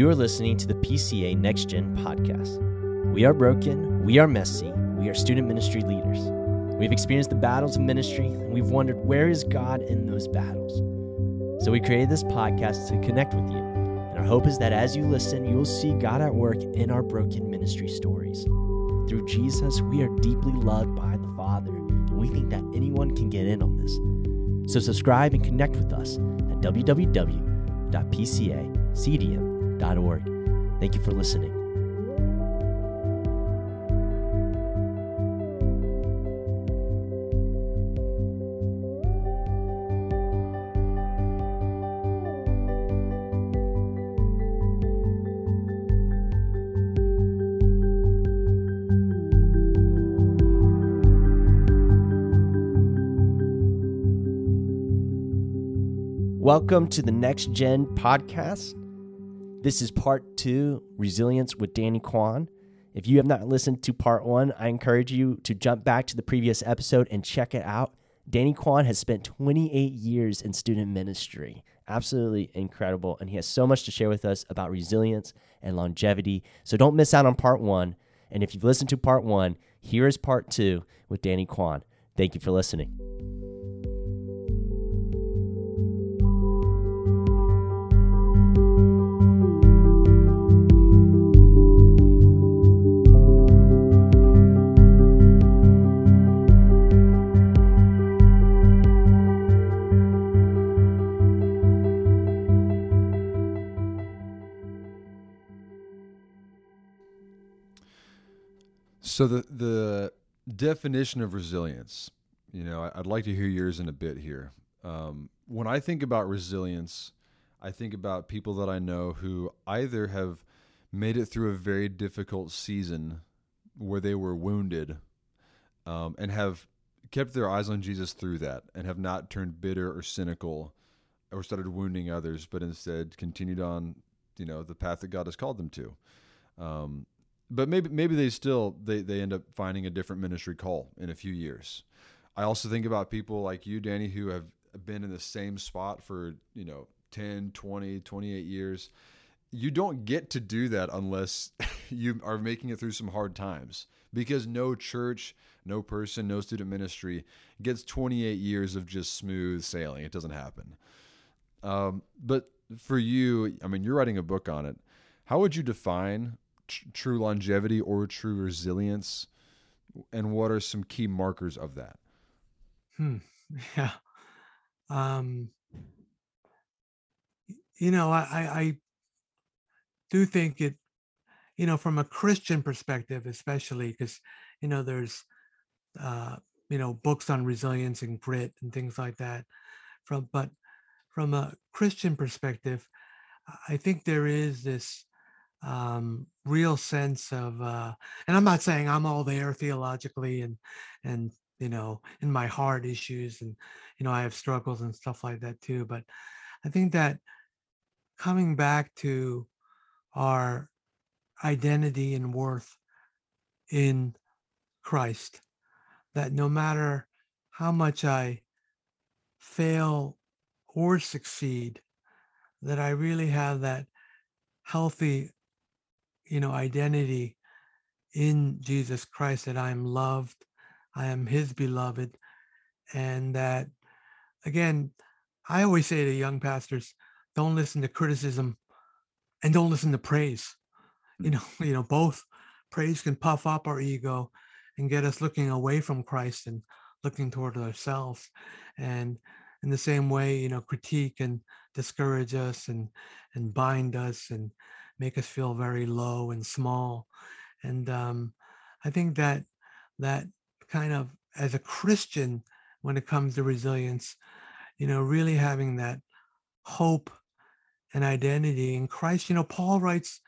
You are listening to the PCA Next Gen Podcast. We are broken, we are messy, we are student ministry leaders. We've experienced the battles of ministry, and we've wondered, where is God in those battles? So we created this podcast to connect with you, and our hope is that as you listen, you will see God at work in our broken ministry stories. Through Jesus, we are deeply loved by the Father, and we think that anyone can get in on this. So subscribe and connect with us at www.pcacdm.org. Thank you for listening. Welcome to the Next Gen Podcast. This is part 2, Resilience with Danny Kwan. If you have not listened to part 1, I encourage you to jump back to the previous episode and check it out. Danny Kwan has spent 28 years in student ministry. Absolutely incredible. And he has so much to share with us about resilience and longevity. So don't miss out on part 1. And if you've listened to part 1, here is part 2 with Danny Kwan. Thank you for listening. So the definition of resilience, I'd like to hear yours in a bit here. When I think about resilience, I think about people that I know who either have made it through a very difficult season where they were wounded and have kept their eyes on Jesus through that and have not turned bitter or cynical or started wounding others, but instead continued on, the path that God has called them to. But maybe they end up finding a different ministry call in a few years. I also think about people like you, Danny, who have been in the same spot for, 10, 20, 28 years. You don't get to do that unless you are making it through some hard times, because no church, no person, no student ministry gets 28 years of just smooth sailing. It doesn't happen. But for you, you're writing a book on it. How would you define true longevity or true resilience, and what are some key markers of that? I do think it, from a Christian perspective, especially, because there's books on resilience and grit and things like that. But from a Christian perspective, I think there is this real sense of, and I'm not saying I'm all there theologically and, in my heart issues and, I have struggles and stuff like that too. But I think that coming back to our identity and worth in Christ, that no matter how much I fail or succeed, that I really have that healthy identity in Jesus Christ, that I am loved, I am his beloved. And that, again, I always say to young pastors, don't listen to criticism and don't listen to praise. Both praise can puff up our ego and get us looking away from Christ and looking toward ourselves. And in the same way, critique and discourage us and bind us and make us feel very low and small. And I think that kind of, as a Christian, when it comes to resilience, really having that hope and identity in Christ. Paul writes,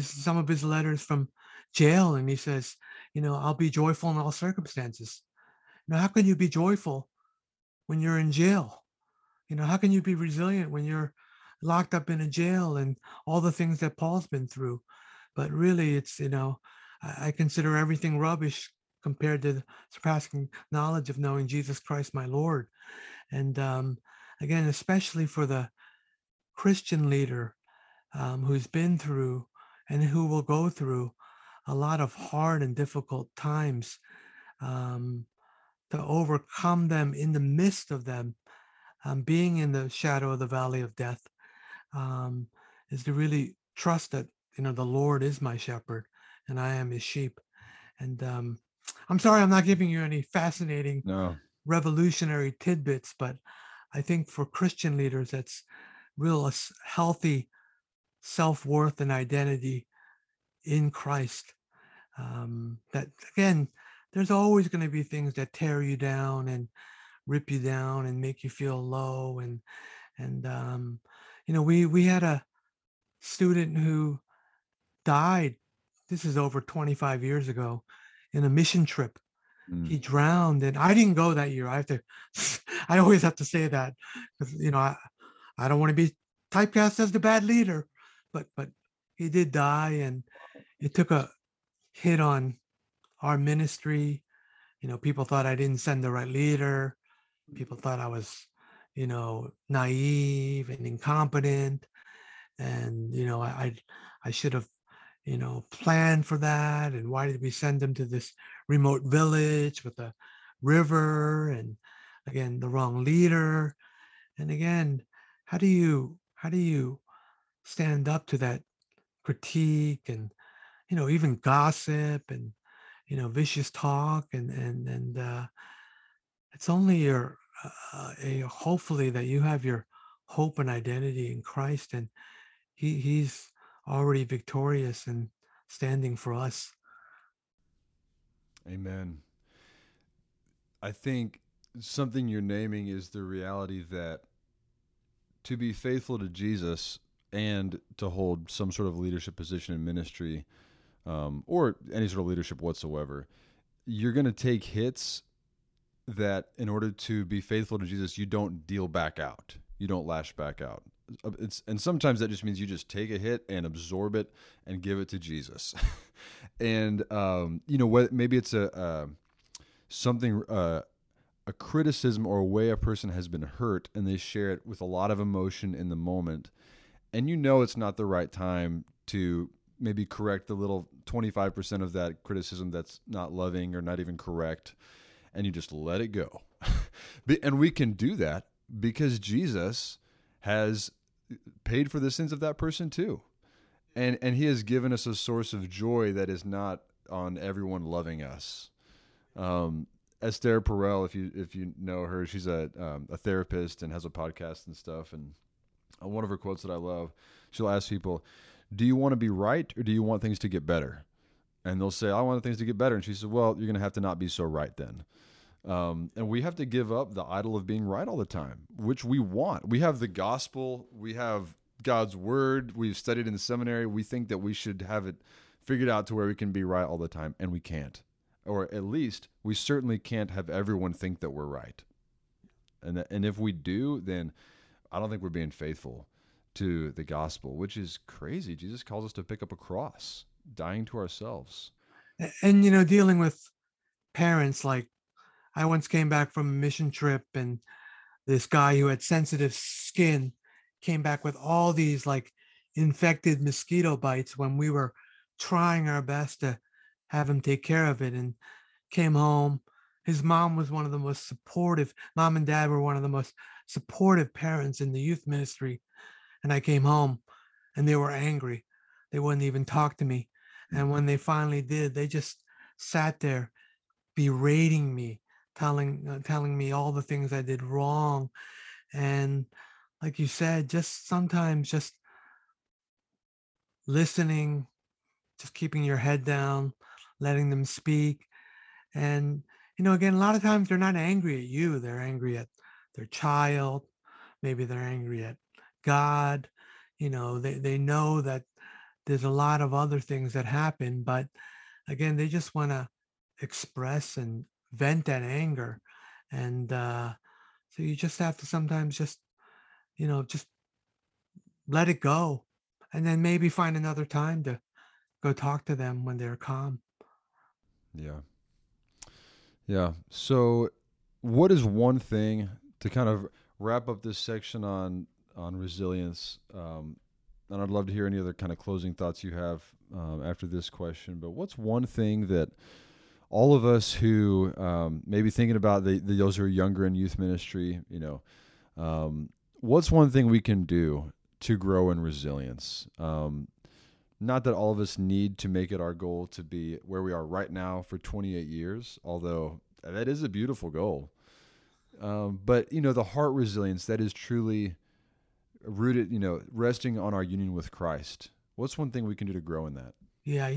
some of his letters from jail, and he says, I'll be joyful in all circumstances. How can you be joyful when you're in jail? How can you be resilient when you're locked up in a jail and all the things that Paul's been through? But really, it's, I consider everything rubbish compared to the surpassing knowledge of knowing Jesus Christ, my Lord. And again, especially for the Christian leader, who's been through and who will go through a lot of hard and difficult times, to overcome them in the midst of them, being in the shadow of the valley of death, is to really trust that, you know, the Lord is my shepherd and I am his sheep. And I'm sorry, I'm not giving you any fascinating revolutionary tidbits, but I think for Christian leaders, that's real healthy self-worth and identity in Christ. That again, there's always going to be things that tear you down and rip you down and make you feel low. And you know, we had a student who died, this is over 25 years ago, in a mission trip. He drowned, and I didn't go that year. I always have to say that, because, you know, I don't want to be typecast as the bad leader, but he did die, and it took a hit on our ministry. You know, people thought I didn't send the right leader. People thought I was, you know, naive and incompetent, and, you know, I should have, you know, planned for that. And why did we send them to this remote village with a river? And again, the wrong leader. And again, how do you stand up to that critique and, you know, even gossip and, you know, vicious talk? And it's only your hopefully that you have your hope and identity in Christ, and he's already victorious and standing for us. Amen. I think something you're naming is the reality that to be faithful to Jesus and to hold some sort of leadership position in ministry, or any sort of leadership whatsoever, you're going to take hits that in order to be faithful to Jesus, you don't deal back out. You don't lash back out. And sometimes that just means you just take a hit and absorb it and give it to Jesus. And, you know, maybe it's a criticism or a way a person has been hurt, and they share it with a lot of emotion in the moment. And you know it's not the right time to maybe correct the little 25% of that criticism that's not loving or not even correct, and you just let it go. And we can do that because Jesus has paid for the sins of that person too. And he has given us a source of joy that is not on everyone loving us. Esther Perel, if you know her, she's a therapist and has a podcast and stuff. And one of her quotes that I love, she'll ask people, "Do you want to be right, or do you want things to get better?" And they'll say, "I want things to get better." And she says, "Well, you're going to have to not be so right then." And we have to give up the idol of being right all the time, which we want. We have the gospel. We have God's word. We've studied in the seminary. We think that we should have it figured out to where we can be right all the time, and we can't. Or at least we certainly can't have everyone think that we're right. And if we do, then I don't think we're being faithful to the gospel, which is crazy. Jesus calls us to pick up a cross, dying to ourselves. And, you know, dealing with parents, like I once came back from a mission trip, and this guy who had sensitive skin came back with all these like infected mosquito bites when we were trying our best to have him take care of it, and came home. His mom was one of the most supportive. Mom and dad were one of the most supportive parents in the youth ministry. And I came home and they were angry. They wouldn't even talk to me. And when they finally did, they just sat there berating me, telling me all the things I did wrong. And like you said, just sometimes just listening, just keeping your head down, letting them speak. And, you know, again, a lot of times they're not angry at you. They're angry at their child. Maybe they're angry at God. You know, they know that there's a lot of other things that happen, but again, they just want to express and vent that anger. And so you just have to sometimes just, you know, just let it go, and then maybe find another time to go talk to them when they're calm. Yeah. So what is one thing, to kind of wrap up this section on resilience, and I'd love to hear any other kind of closing thoughts you have after this question, but what's one thing that all of us who may be thinking about those who are younger in youth ministry, what's one thing we can do to grow in resilience? Not that all of us need to make it our goal to be where we are right now for 28 years, although that is a beautiful goal. But, the heart resilience that is truly rooted, resting on our union with Christ. What's one thing we can do to grow in that? Yeah.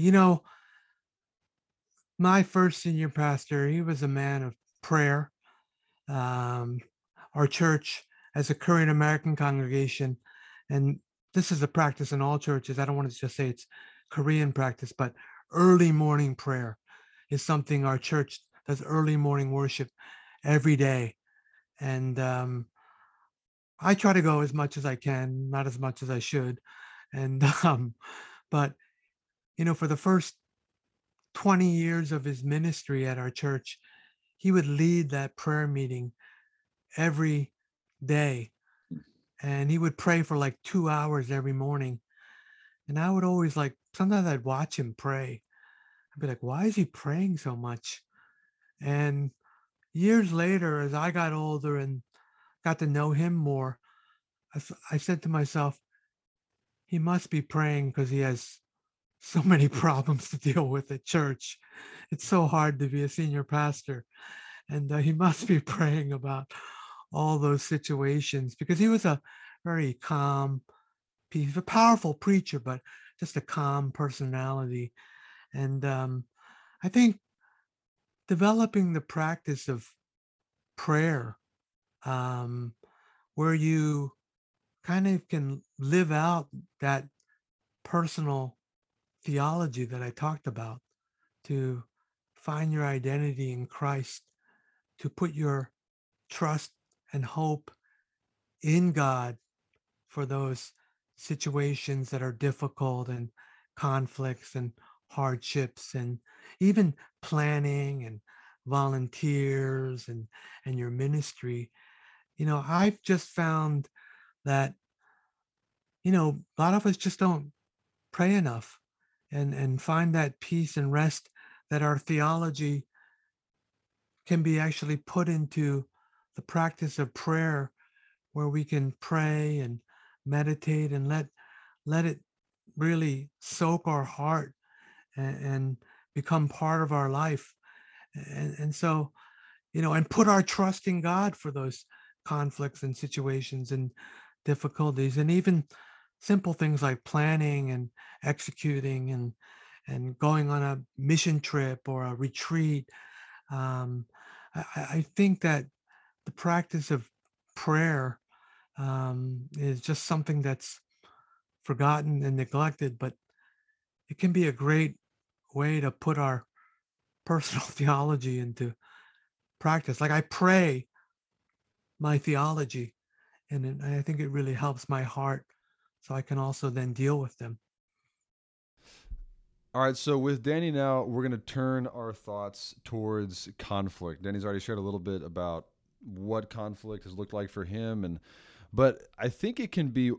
My first senior pastor, he was a man of prayer. Our church as a Korean American congregation, and this is a practice in all churches. I don't want to just say it's Korean practice, but early morning prayer is something our church does, early morning worship every day. And I try to go as much as I can, not as much as I should. And but for the first 20 years of his ministry at our church, he would lead that prayer meeting every day. And he would pray for 2 hours every morning. And I would always sometimes I'd watch him pray. I'd be why is he praying so much? And years later, as I got older and got to know him more, I said to myself, he must be praying because he has so many problems to deal with at church. It's so hard to be a senior pastor. And he must be praying about all those situations, because he was a very calm, a powerful preacher, but just a calm personality. And I think developing the practice of prayer, where you kind of can live out that personal theology that I talked about, to find your identity in Christ, to put your trust and hope in God for those situations that are difficult, and conflicts and hardships, and even planning and volunteers and your ministry. I've just found that, a lot of us just don't pray enough and find that peace and rest that our theology can be actually put into the practice of prayer, where we can pray and meditate and let it really soak our heart and become part of our life. And so, and put our trust in God for those conflicts and situations and difficulties, and even simple things like planning and executing and going on a mission trip or a retreat. I think that the practice of prayer is just something that's forgotten and neglected, but it can be a great way to put our personal theology into practice. I pray my theology, and I think it really helps my heart, so I can also then deal with them. All right, so with Danny now, we're going to turn our thoughts towards conflict. Danny's already shared a little bit about what conflict has looked like for him. But I think it can be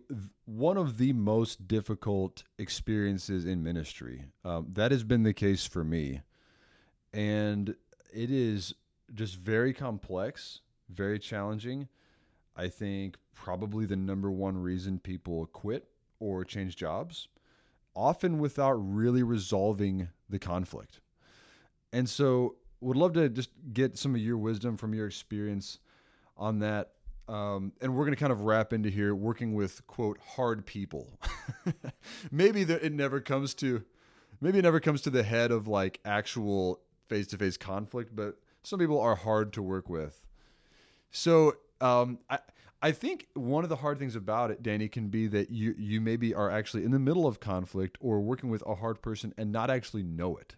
one of the most difficult experiences in ministry. That has been the case for me. And it is just very complex, very challenging. I think probably the number one reason people quit or change jobs, often without really resolving the conflict. And so would love to just get some of your wisdom from your experience on that. And we're going to kind of wrap into here working with, quote, hard people. Maybe it never comes to the head of actual face-to-face conflict, but some people are hard to work with. So I think one of the hard things about it, Danny, can be that you maybe are actually in the middle of conflict or working with a hard person and not actually know it,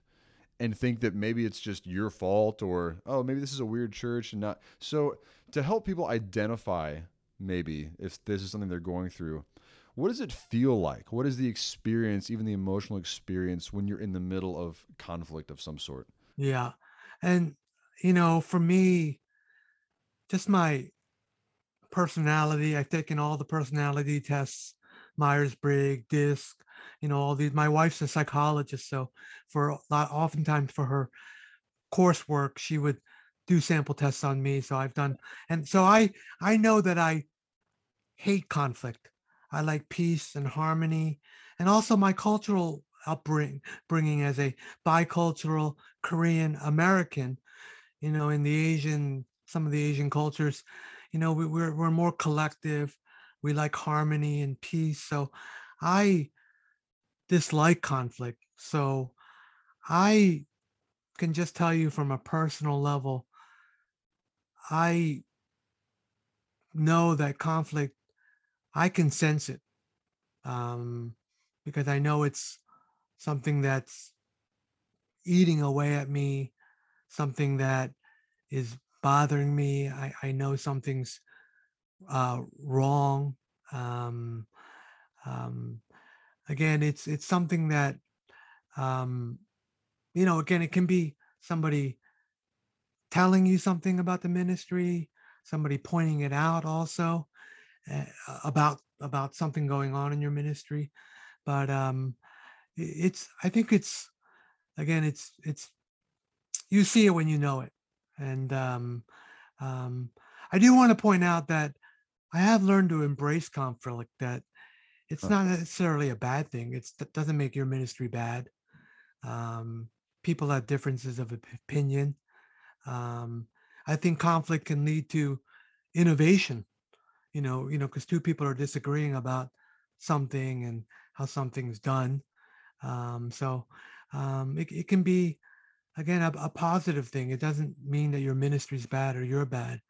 and think that maybe it's just your fault, or, oh, maybe this is a weird church and not. So to help people identify maybe if this is something they're going through, what does it feel like? What is the experience, even the emotional experience, when you're in the middle of conflict of some sort? Yeah. And, for me, just my personality, I've taken all the personality tests Myers-Briggs, DISC, all these. My wife's a psychologist, so oftentimes for her coursework, she would do sample tests on me. So I've done, and so I know that I hate conflict. I like peace and harmony, and also my cultural upbringing as a bicultural Korean American. In some of the Asian cultures, we're more collective. We like harmony and peace. So I dislike conflict. So I can just tell you from a personal level, I know that conflict, I can sense it, because I know it's something that's eating away at me, something that is bothering me. I know something's wrong. Again, it's something that, again, it can be somebody telling you something about the ministry, somebody pointing it out also about something going on in your ministry. But I think you see it when you know it. And I do want to point out that I have learned to embrace conflict, that it's not necessarily a bad thing. It doesn't make your ministry bad. People have differences of opinion. I think conflict can lead to innovation, because two people are disagreeing about something and how something's done. It can be, again, a positive thing. It doesn't mean that your ministry's bad or you're bad.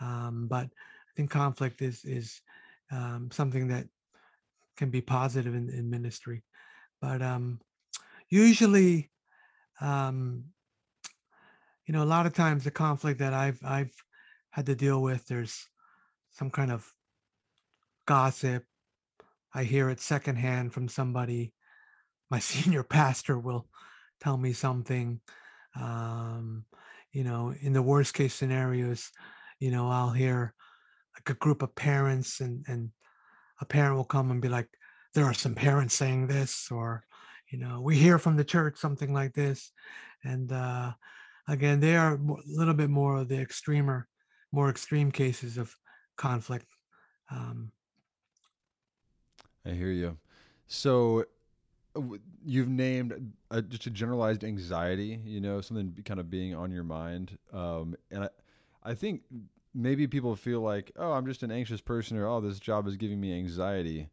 But I think conflict is something that can be positive in ministry. But usually, a lot of times the conflict that I've had to deal with, there's some kind of gossip. I hear it secondhand from somebody. My senior pastor will tell me something. In the worst case scenarios, I'll hear like a group of parents and a parent will come and be like, there are some parents saying this, or, we hear from the church something like this. And again, they are a little bit more of the more extreme cases of conflict. I hear you. So you've named just a generalized anxiety, something kind of being on your mind. And I think maybe people feel like, oh, I'm just an anxious person, or, oh, this job is giving me anxiety.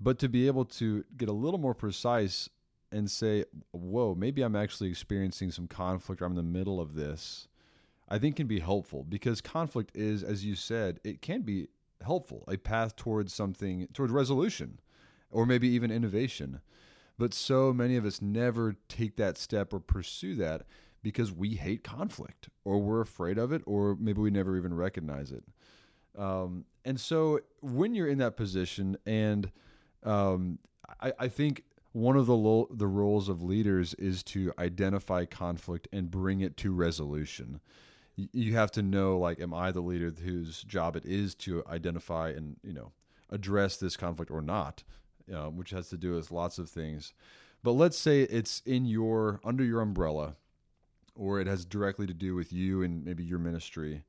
But to be able to get a little more precise and say, whoa, maybe I'm actually experiencing some conflict, or I'm in the middle of this, I think can be helpful, because conflict is, as you said, it can be helpful, a path towards something, towards resolution, or maybe even innovation. But so many of us never take that step or pursue that because we hate conflict, or we're afraid of it, or maybe we never even recognize it. And so when you're in that position, and I think one of the roles of leaders is to identify conflict and bring it to resolution. You have to know, like, am I the leader whose job it is to identify and, address this conflict or not? Which has to do with lots of things. But let's say it's under your umbrella, or it has directly to do with you and maybe your ministry.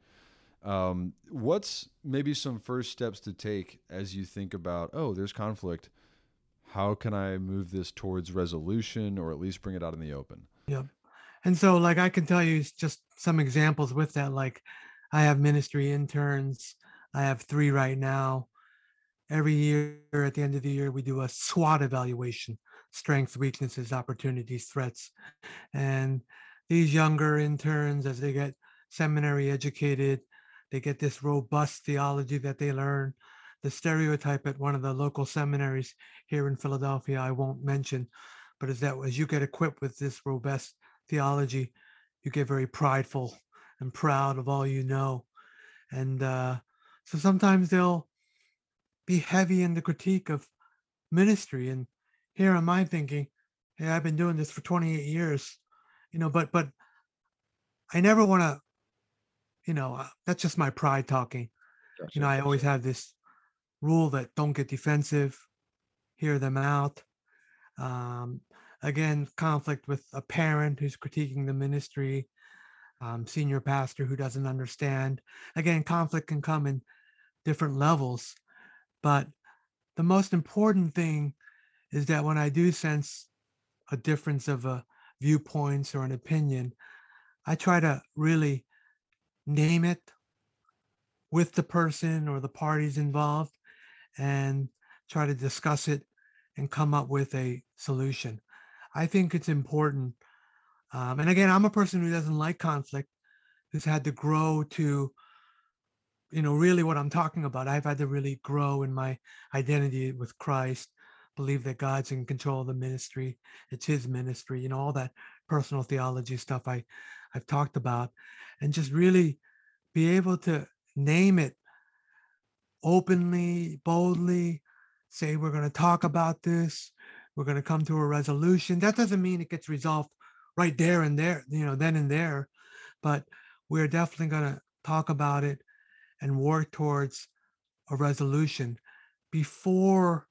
What's maybe some first steps to take as you think about, oh, there's conflict. How can I move this towards resolution, or at least bring it out in the open? Yeah. And so, like, I can tell you just some examples with that. Like, I have ministry interns. I have 3 right now. Every year, at the end of the year, we do a SWOT evaluation: strengths, weaknesses, opportunities, threats. And these younger interns, as they get seminary educated, they get this robust theology that they learn. The stereotype at one of the local seminaries here in Philadelphia, I won't mention, but is that as you get equipped with this robust theology, you get very prideful and proud of all you know. And so sometimes they'll be heavy in the critique of ministry. And here am I thinking, hey, I've been doing this for 28 years, but I never want to, that's just my pride talking. Gotcha. I always have this rule that don't get defensive, hear them out. Again, conflict with a parent who's critiquing the ministry, senior pastor who doesn't understand. Again, conflict can come in different levels, but the most important thing is that when I do sense a difference of viewpoints or an opinion, I try to really name it with the person or the parties involved and try to discuss it and come up with a solution. I think it's important. And again, I'm a person who doesn't like conflict, who's had to grow to, really what I'm talking about. I've had to really grow in my identity with Christ, believe that God's in control of the ministry. It's his ministry, all that personal theology stuff I've talked about, and just really be able to name it openly, boldly, say, we're going to talk about this. We're going to come to a resolution. That doesn't mean it gets resolved right there and there, then and there, but we're definitely going to talk about it and work towards a resolution before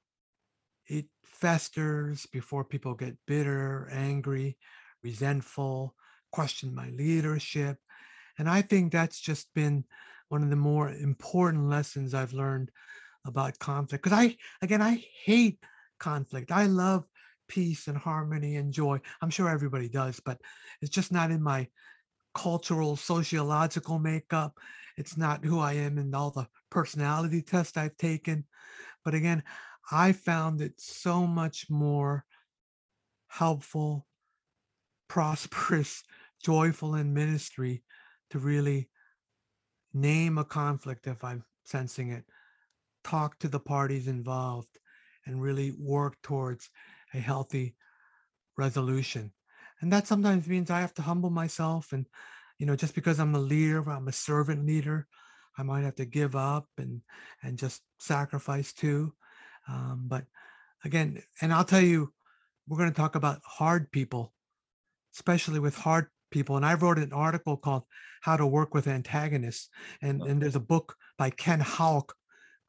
it festers, before people get bitter, angry, resentful, question my leadership. And I think that's just been one of the more important lessons I've learned about conflict. Because I hate conflict. I love peace and harmony and joy. I'm sure everybody does, but it's just not in my cultural, sociological makeup. It's not who I am in all the personality tests I've taken. But again, I found it so much more helpful, prosperous, joyful in ministry to really name a conflict if I'm sensing it, talk to the parties involved, and really work towards a healthy resolution. And that sometimes means I have to humble myself. And, just because I'm a leader, I'm a servant leader, I might have to give up and just sacrifice too. But again, and I'll tell you, we're going to talk about hard people, especially with hard people. And I wrote an article called How to Work with Antagonists. And there's a book by Ken Hauck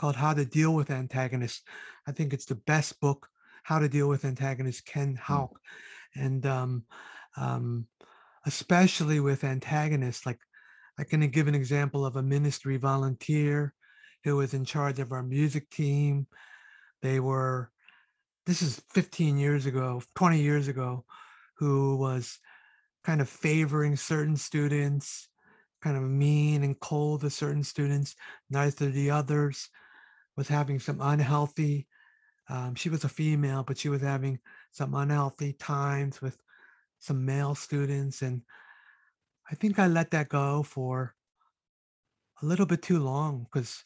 called How to Deal with Antagonists. I think it's the best book, How to Deal with Antagonists, Ken Hauck. And especially with antagonists, like I can give an example of a ministry volunteer who was in charge of our music team. This is 15 years ago, 20 years ago, who was kind of favoring certain students, kind of mean and cold to certain students, nice to the others, was having some unhealthy, she was a female, but she was having some unhealthy times with some male students. And I think I let that go for a little bit too long because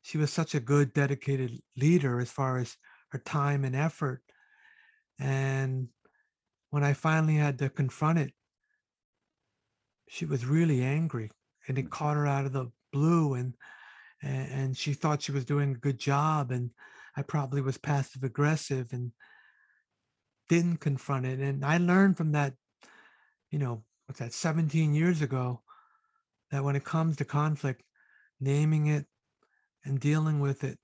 she was such a good, dedicated leader as far as her time and effort. And when I finally had to confront it, she was really angry, and it caught her out of the blue, and she thought she was doing a good job, and I probably was passive aggressive and didn't confront it. And I learned from that, 17 years ago, that when it comes to conflict, naming it and dealing with it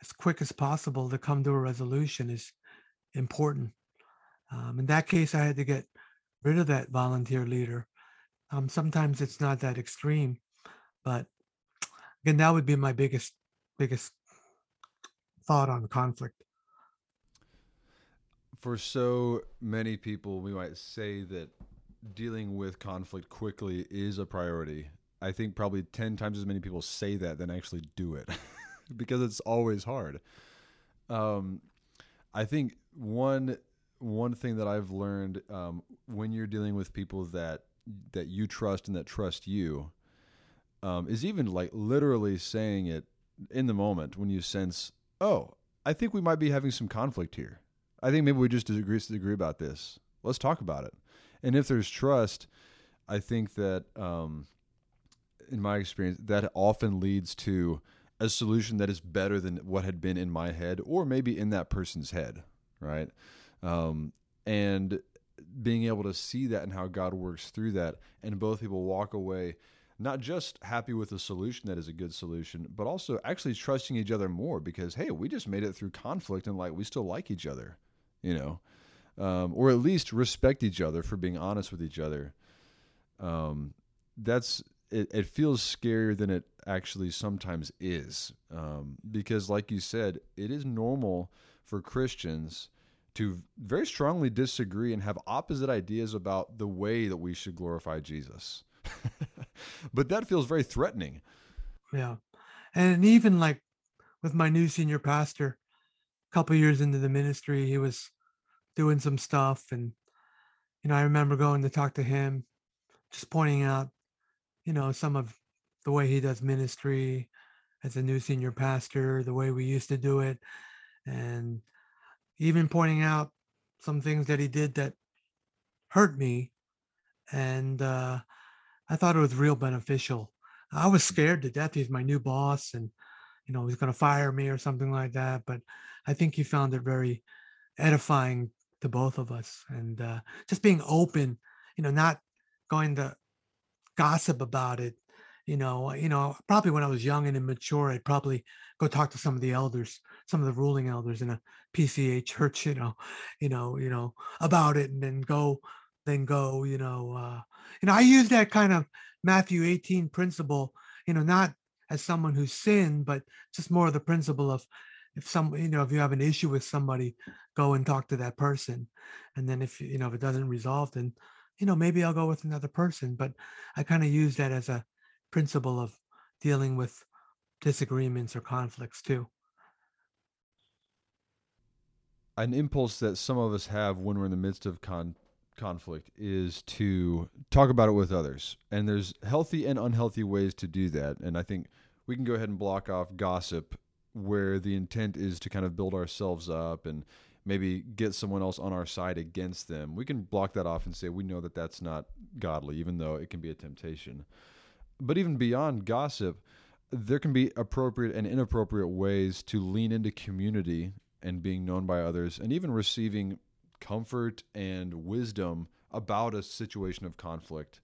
as quick as possible to come to a resolution is important. In that case, I had to get rid of that volunteer leader. Sometimes it's not that extreme, but again, that would be my biggest thought on conflict. For so many people, we might say that dealing with conflict quickly is a priority. I think probably 10 times as many people say that than actually do it because it's always hard. I think one thing that I've learned when you're dealing with people that you trust and that trust you is even like literally saying it in the moment when you sense, oh, I think we might be having some conflict here. I think maybe we just disagree about this. Let's talk about it. And if there's trust, I think that in my experience, that often leads to a solution that is better than what had been in my head or maybe in that person's head, right? And being able to see that and how God works through that, and both people walk away not just happy with a solution that is a good solution, but also actually trusting each other more because, hey, we just made it through conflict and like we still like each other, you know, or at least respect each other for being honest with each other. It feels scarier than it actually sometimes is, because like you said, it is normal for Christians to very strongly disagree and have opposite ideas about the way that we should glorify Jesus. But that feels very threatening. Yeah. And even like with my new senior pastor, a couple of years into the ministry, he was doing some stuff. And, you know, I remember going to talk to him, just pointing out, you know, some of the way he does ministry as a new senior pastor, the way we used to do it, and even pointing out some things that he did that hurt me. And I thought it was real beneficial. I was scared to death. He's my new boss and, you know, he's going to fire me or something like that. But I think he found it very edifying to both of us. And just being open, you know, not going to gossip about it. You know, probably when I was young and immature, I'd probably go talk to some of the elders, some of the ruling elders in a PCA church, you know, about it, and then go, you know, I use that kind of Matthew 18 principle, you know, not as someone who sinned, but just more of the principle of if you have an issue with somebody, go and talk to that person. And then if, you know, if it doesn't resolve, then, you know, maybe I'll go with another person. But I kind of use that as a principle of dealing with disagreements or conflicts too. An impulse that some of us have when we're in the midst of conflict is to talk about it with others. And there's healthy and unhealthy ways to do that. And I think we can go ahead and block off gossip where the intent is to kind of build ourselves up and maybe get someone else on our side against them. We can block that off and say, we know that that's not godly, even though it can be a temptation. But even beyond gossip, there can be appropriate and inappropriate ways to lean into community and being known by others and even receiving comfort and wisdom about a situation of conflict.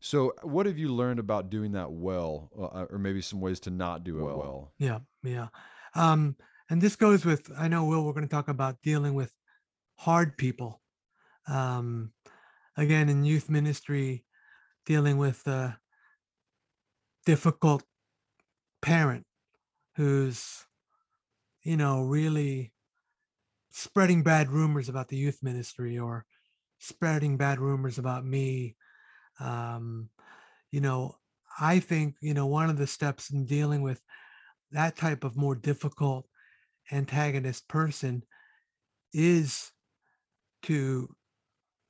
So what have you learned about doing that well, or maybe some ways to not do it well? Yeah. And this goes with, I know, Will, we're going to talk about dealing with hard people. Again, in youth ministry, dealing with a difficult parent who's, you know, really spreading bad rumors about the youth ministry or spreading bad rumors about me. You know, I think, you know, one of the steps in dealing with that type of more difficult antagonist person is to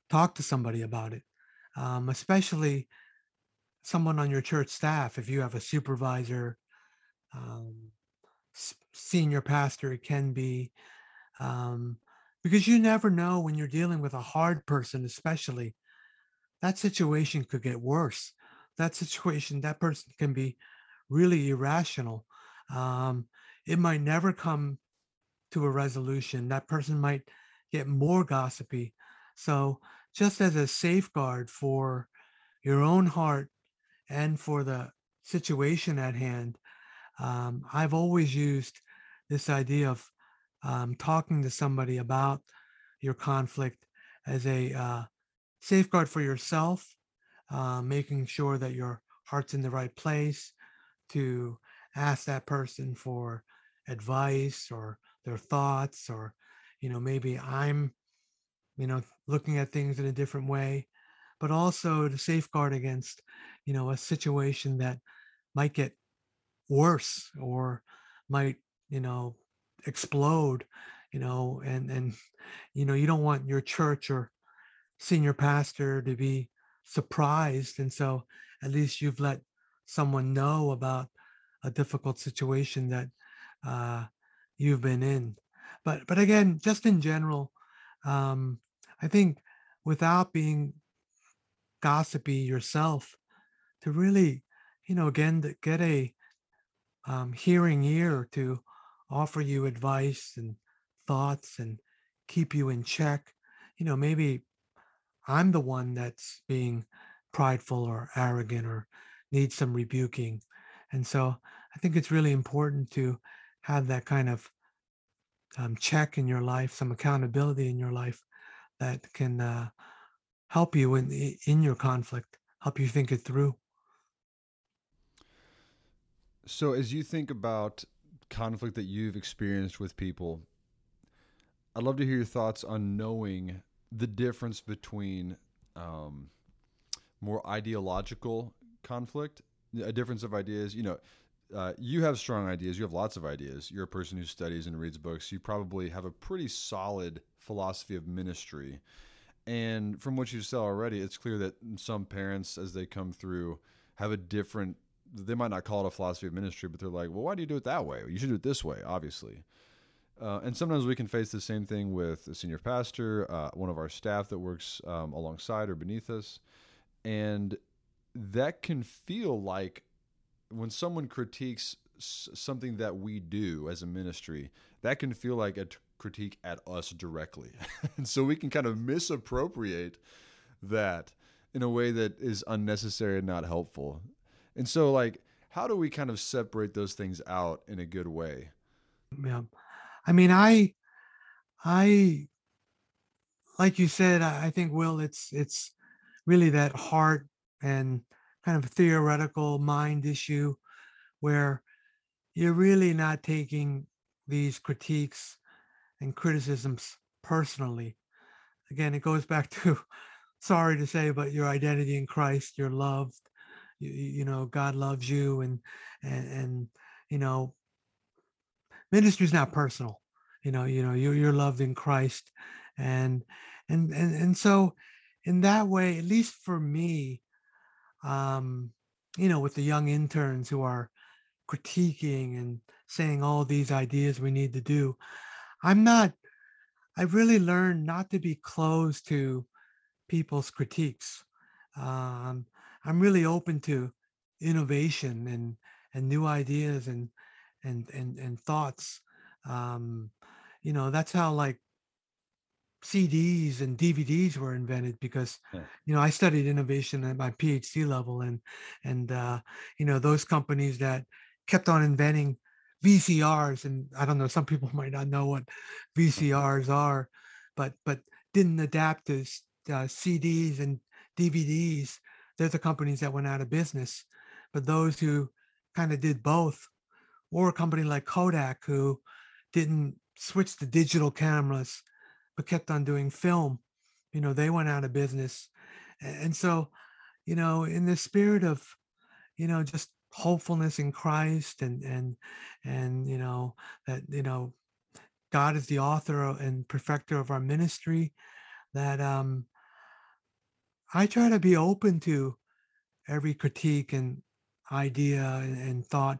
talk to somebody about it, especially someone on your church staff. If you have a supervisor, senior pastor, it can be, because you never know when you're dealing with a hard person, especially, that situation could get worse. That person can be really irrational. It might never come to a resolution. That person might get more gossipy. So just as a safeguard for your own heart and for the situation at hand, I've always used this idea of talking to somebody about your conflict as a safeguard for yourself, making sure that your heart's in the right place to ask that person for advice or their thoughts, or, you know, maybe I'm, you know, looking at things in a different way, but also to safeguard against, you know, a situation that might get worse or might, you know, explode, you know, and, you know, you don't want your church or senior pastor to be surprised. And so at least you've let someone know about a difficult situation that you've been in. But again, just in general, I think without being gossipy yourself, to really, you know, again, to get a hearing ear to offer you advice and thoughts and keep you in check. You know, maybe I'm the one that's being prideful or arrogant or needs some rebuking. And so I think it's really important to have that kind of check in your life, some accountability in your life that can help you in your conflict, help you think it through. So as you think about conflict that you've experienced with people, I'd love to hear your thoughts on knowing the difference between more ideological conflict, a difference of ideas. You know, you have strong ideas. You have lots of ideas. You're a person who studies and reads books. You probably have a pretty solid philosophy of ministry. And from what you said already, it's clear that some parents, as they come through, have a different, they might not call it a philosophy of ministry, but they're like, well, why do you do it that way? You should do it this way, obviously. And sometimes we can face the same thing with a senior pastor, one of our staff that works alongside or beneath us. And that can feel like when someone critiques something that we do as a ministry, that can feel like a critique at us directly. And so we can kind of misappropriate that in a way that is unnecessary and not helpful. And so, like, how do we kind of separate those things out in a good way? Yeah. I mean, I like you said, I think, Will, it's really that heart and kind of theoretical mind issue where you're really not taking these critiques and criticisms personally. Again, it goes back to, sorry to say, but your identity in Christ, you're loved, you know, God loves you, and you know, ministry is not personal, you know, you're loved in Christ. And so in that way, at least for me, you know, with the young interns who are critiquing and saying all these ideas we need to do, I've really learned not to be closed to people's critiques. I'm really open to innovation and new ideas and thoughts. You know, that's how like CDs and DVDs were invented, because, you know, I studied innovation at my PhD level, and you know, those companies that kept on inventing VCRs, and I don't know, some people might not know what VCRs are, but didn't adapt to CDs and DVDs. They're the companies that went out of business. But those who kind of did both, or a company like Kodak, who didn't switch to digital cameras, but kept on doing film, you know, they went out of business. And so, you know, in the spirit of, you know, just hopefulness in Christ and, you know, that, you know, God is the author and perfecter of our ministry, that I try to be open to every critique and idea and thought.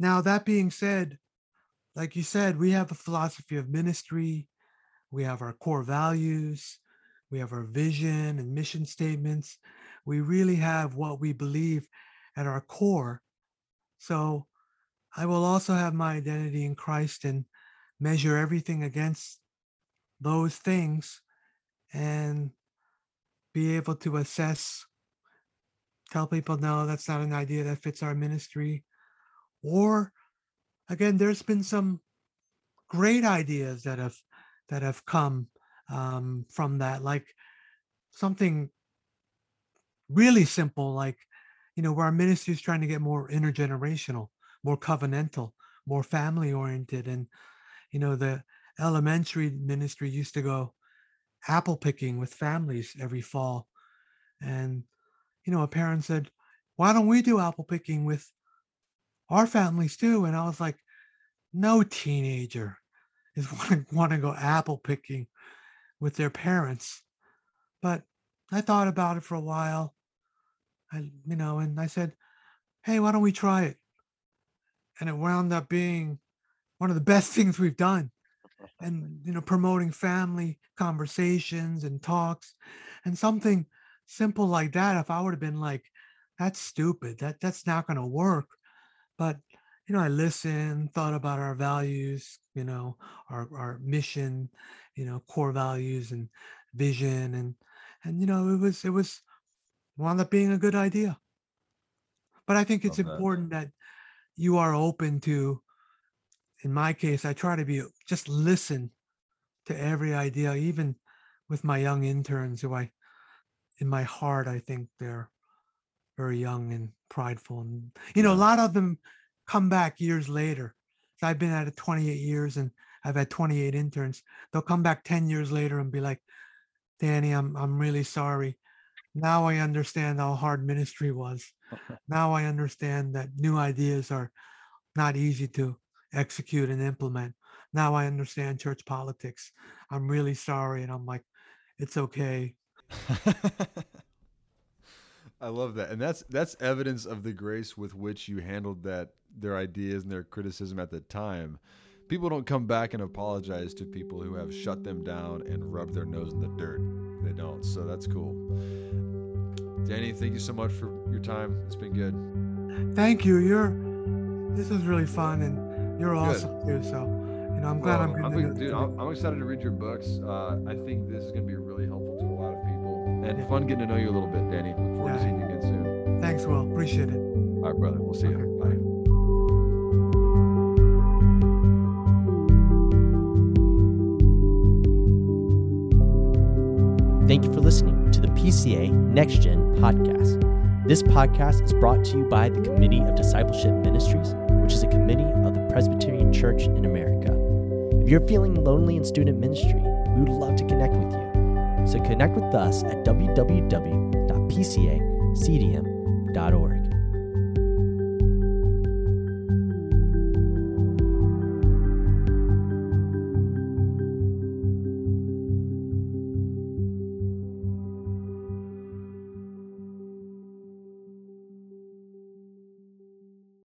Now, that being said, like you said, we have a philosophy of ministry. We have our core values. We have our vision and mission statements. We really have what we believe at our core. So I will also have my identity in Christ and measure everything against those things and be able to assess, tell people, no, that's not an idea that fits our ministry. Or again, there's been some great ideas that have come from that, like something really simple, like, you know, where our ministry is trying to get more intergenerational, more covenantal, more family oriented. And, you know, the elementary ministry used to go apple picking with families every fall. And, you know, a parent said, why don't we do apple picking with our families too? And I was like, no teenager is want to go apple picking with their parents. But I thought about it for a while. And I said, hey, why don't we try it? And it wound up being one of the best things we've done. And, you know, promoting family conversations and talks and something simple like that. If I would have been like, that's stupid, that's not going to work. But, you know, I listened, thought about our values, you know, our mission, you know, core values and vision. And, you know, it wound up being a good idea. But I think it's important that you are open to, in my case, I try to be, just listen to every idea, even with my young interns who I, in my heart, I think they're very young and prideful. And, you know, a lot of them come back years later. So I've been at it 28 years and I've had 28 interns. They'll come back 10 years later and be like, Danny, I'm really sorry. Now I understand how hard ministry was. Now I understand that new ideas are not easy to execute and implement. Now I understand church politics. I'm really sorry. And I'm like, it's okay. I love that. And that's evidence of the grace with which you handled that, their ideas and their criticism at the time. People don't come back and apologize to people who have shut them down and rubbed their nose in the dirt. They don't. So that's cool. Danny, thank you so much for your time. It's been good. Thank you. This is really fun, and you're awesome too. So, you know, I'm glad I'm excited to read your books. I think this is going to be really helpful to a lot of people, and fun getting to know you a little bit, Danny. Look forward to seeing you again soon. Thanks, Will. Appreciate it. All right, brother. We'll see you. Bye. Thank you for listening to the PCA Next Gen Podcast. This podcast is brought to you by the Committee of Discipleship Ministries, which is a committee of the Presbyterian Church in America. If you're feeling lonely in student ministry, we would love to connect with you. So connect with us at www.pcacdm.org.